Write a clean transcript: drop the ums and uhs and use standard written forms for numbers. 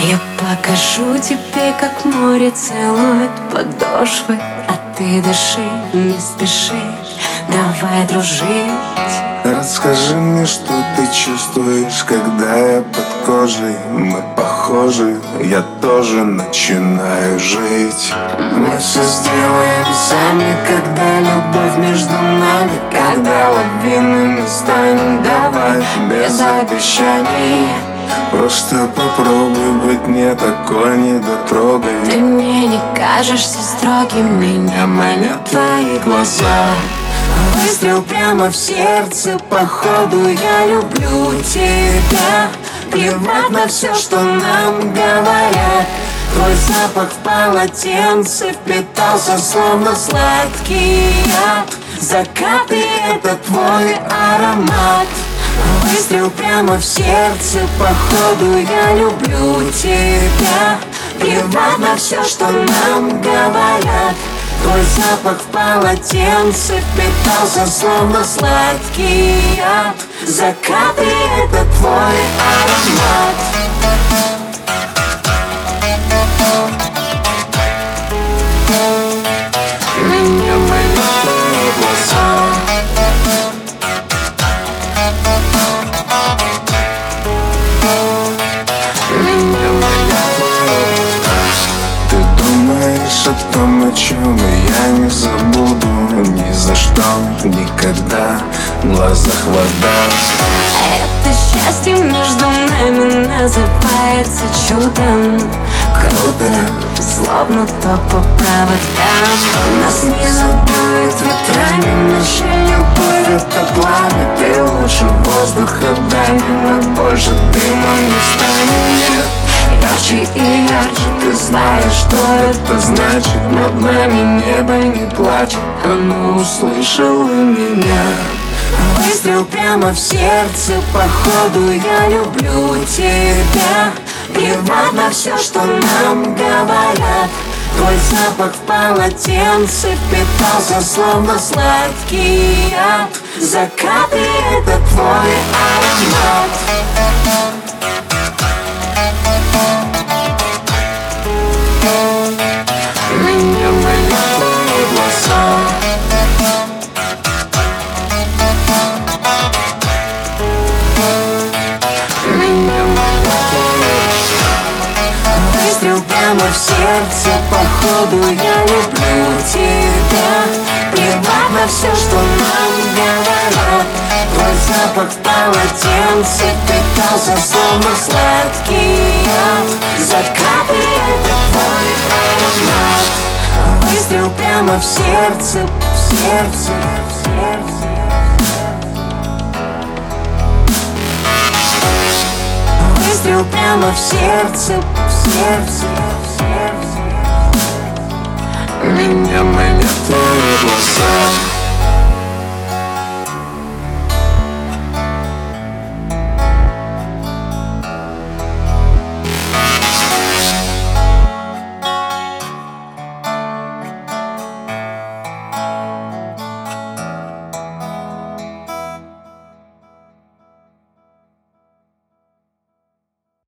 Я покажу тебе, как море целует подошвы, а ты дыши, не спеши, давай дружить. Расскажи мне, что ты чувствуешь, когда я под кожей. Мы похожи, я тоже начинаю жить. Мы все сделаем сами, когда любовь между нами, когда лавинами станем, давай без обещаний. Просто попробуй быть не такой недотрогой. Ты мне не кажешься строгим, меня манят твои глаза. Выстрел прямо в сердце, походу я люблю тебя. Плевать на все, что нам говорят. Твой запах в полотенце впитался, словно сладкий яд. Закаты — это твой аромат. Выстрел прямо в сердце, походу я люблю тебя. Плевать на все, что нам говорят. Твой запах в полотенце впитался, словно сладкий яд. Закаты — это твой аромат. О том, о чем я не забуду ни за что, никогда. В глазах вода. Это счастье между нами называется чудом. Круто, словно то по проводам. Нас не задует ветрами, наша любовь — это пламя. Ты лучше воздуха дай мне, больше дыма не станет. Ярче и ярче, ты знаешь, что это значит. Над нами небо не плачет, оно услышало меня. Выстрел прямо в сердце, походу я люблю тебя. Плевать на все, что нам говорят. Твой запах в полотенце впитался, словно сладкий яд. Закаты — это твой аромат. Прямо в сердце, походу я люблю тебя. Плевать на все, что нам говорят. Твой запах в полотенце впитался, словно сладкий яд. Закаты — это твой аромат. Выстрел прямо в сердце, в сердце, в сердце. Выстрел прямо в сердце, в сердце.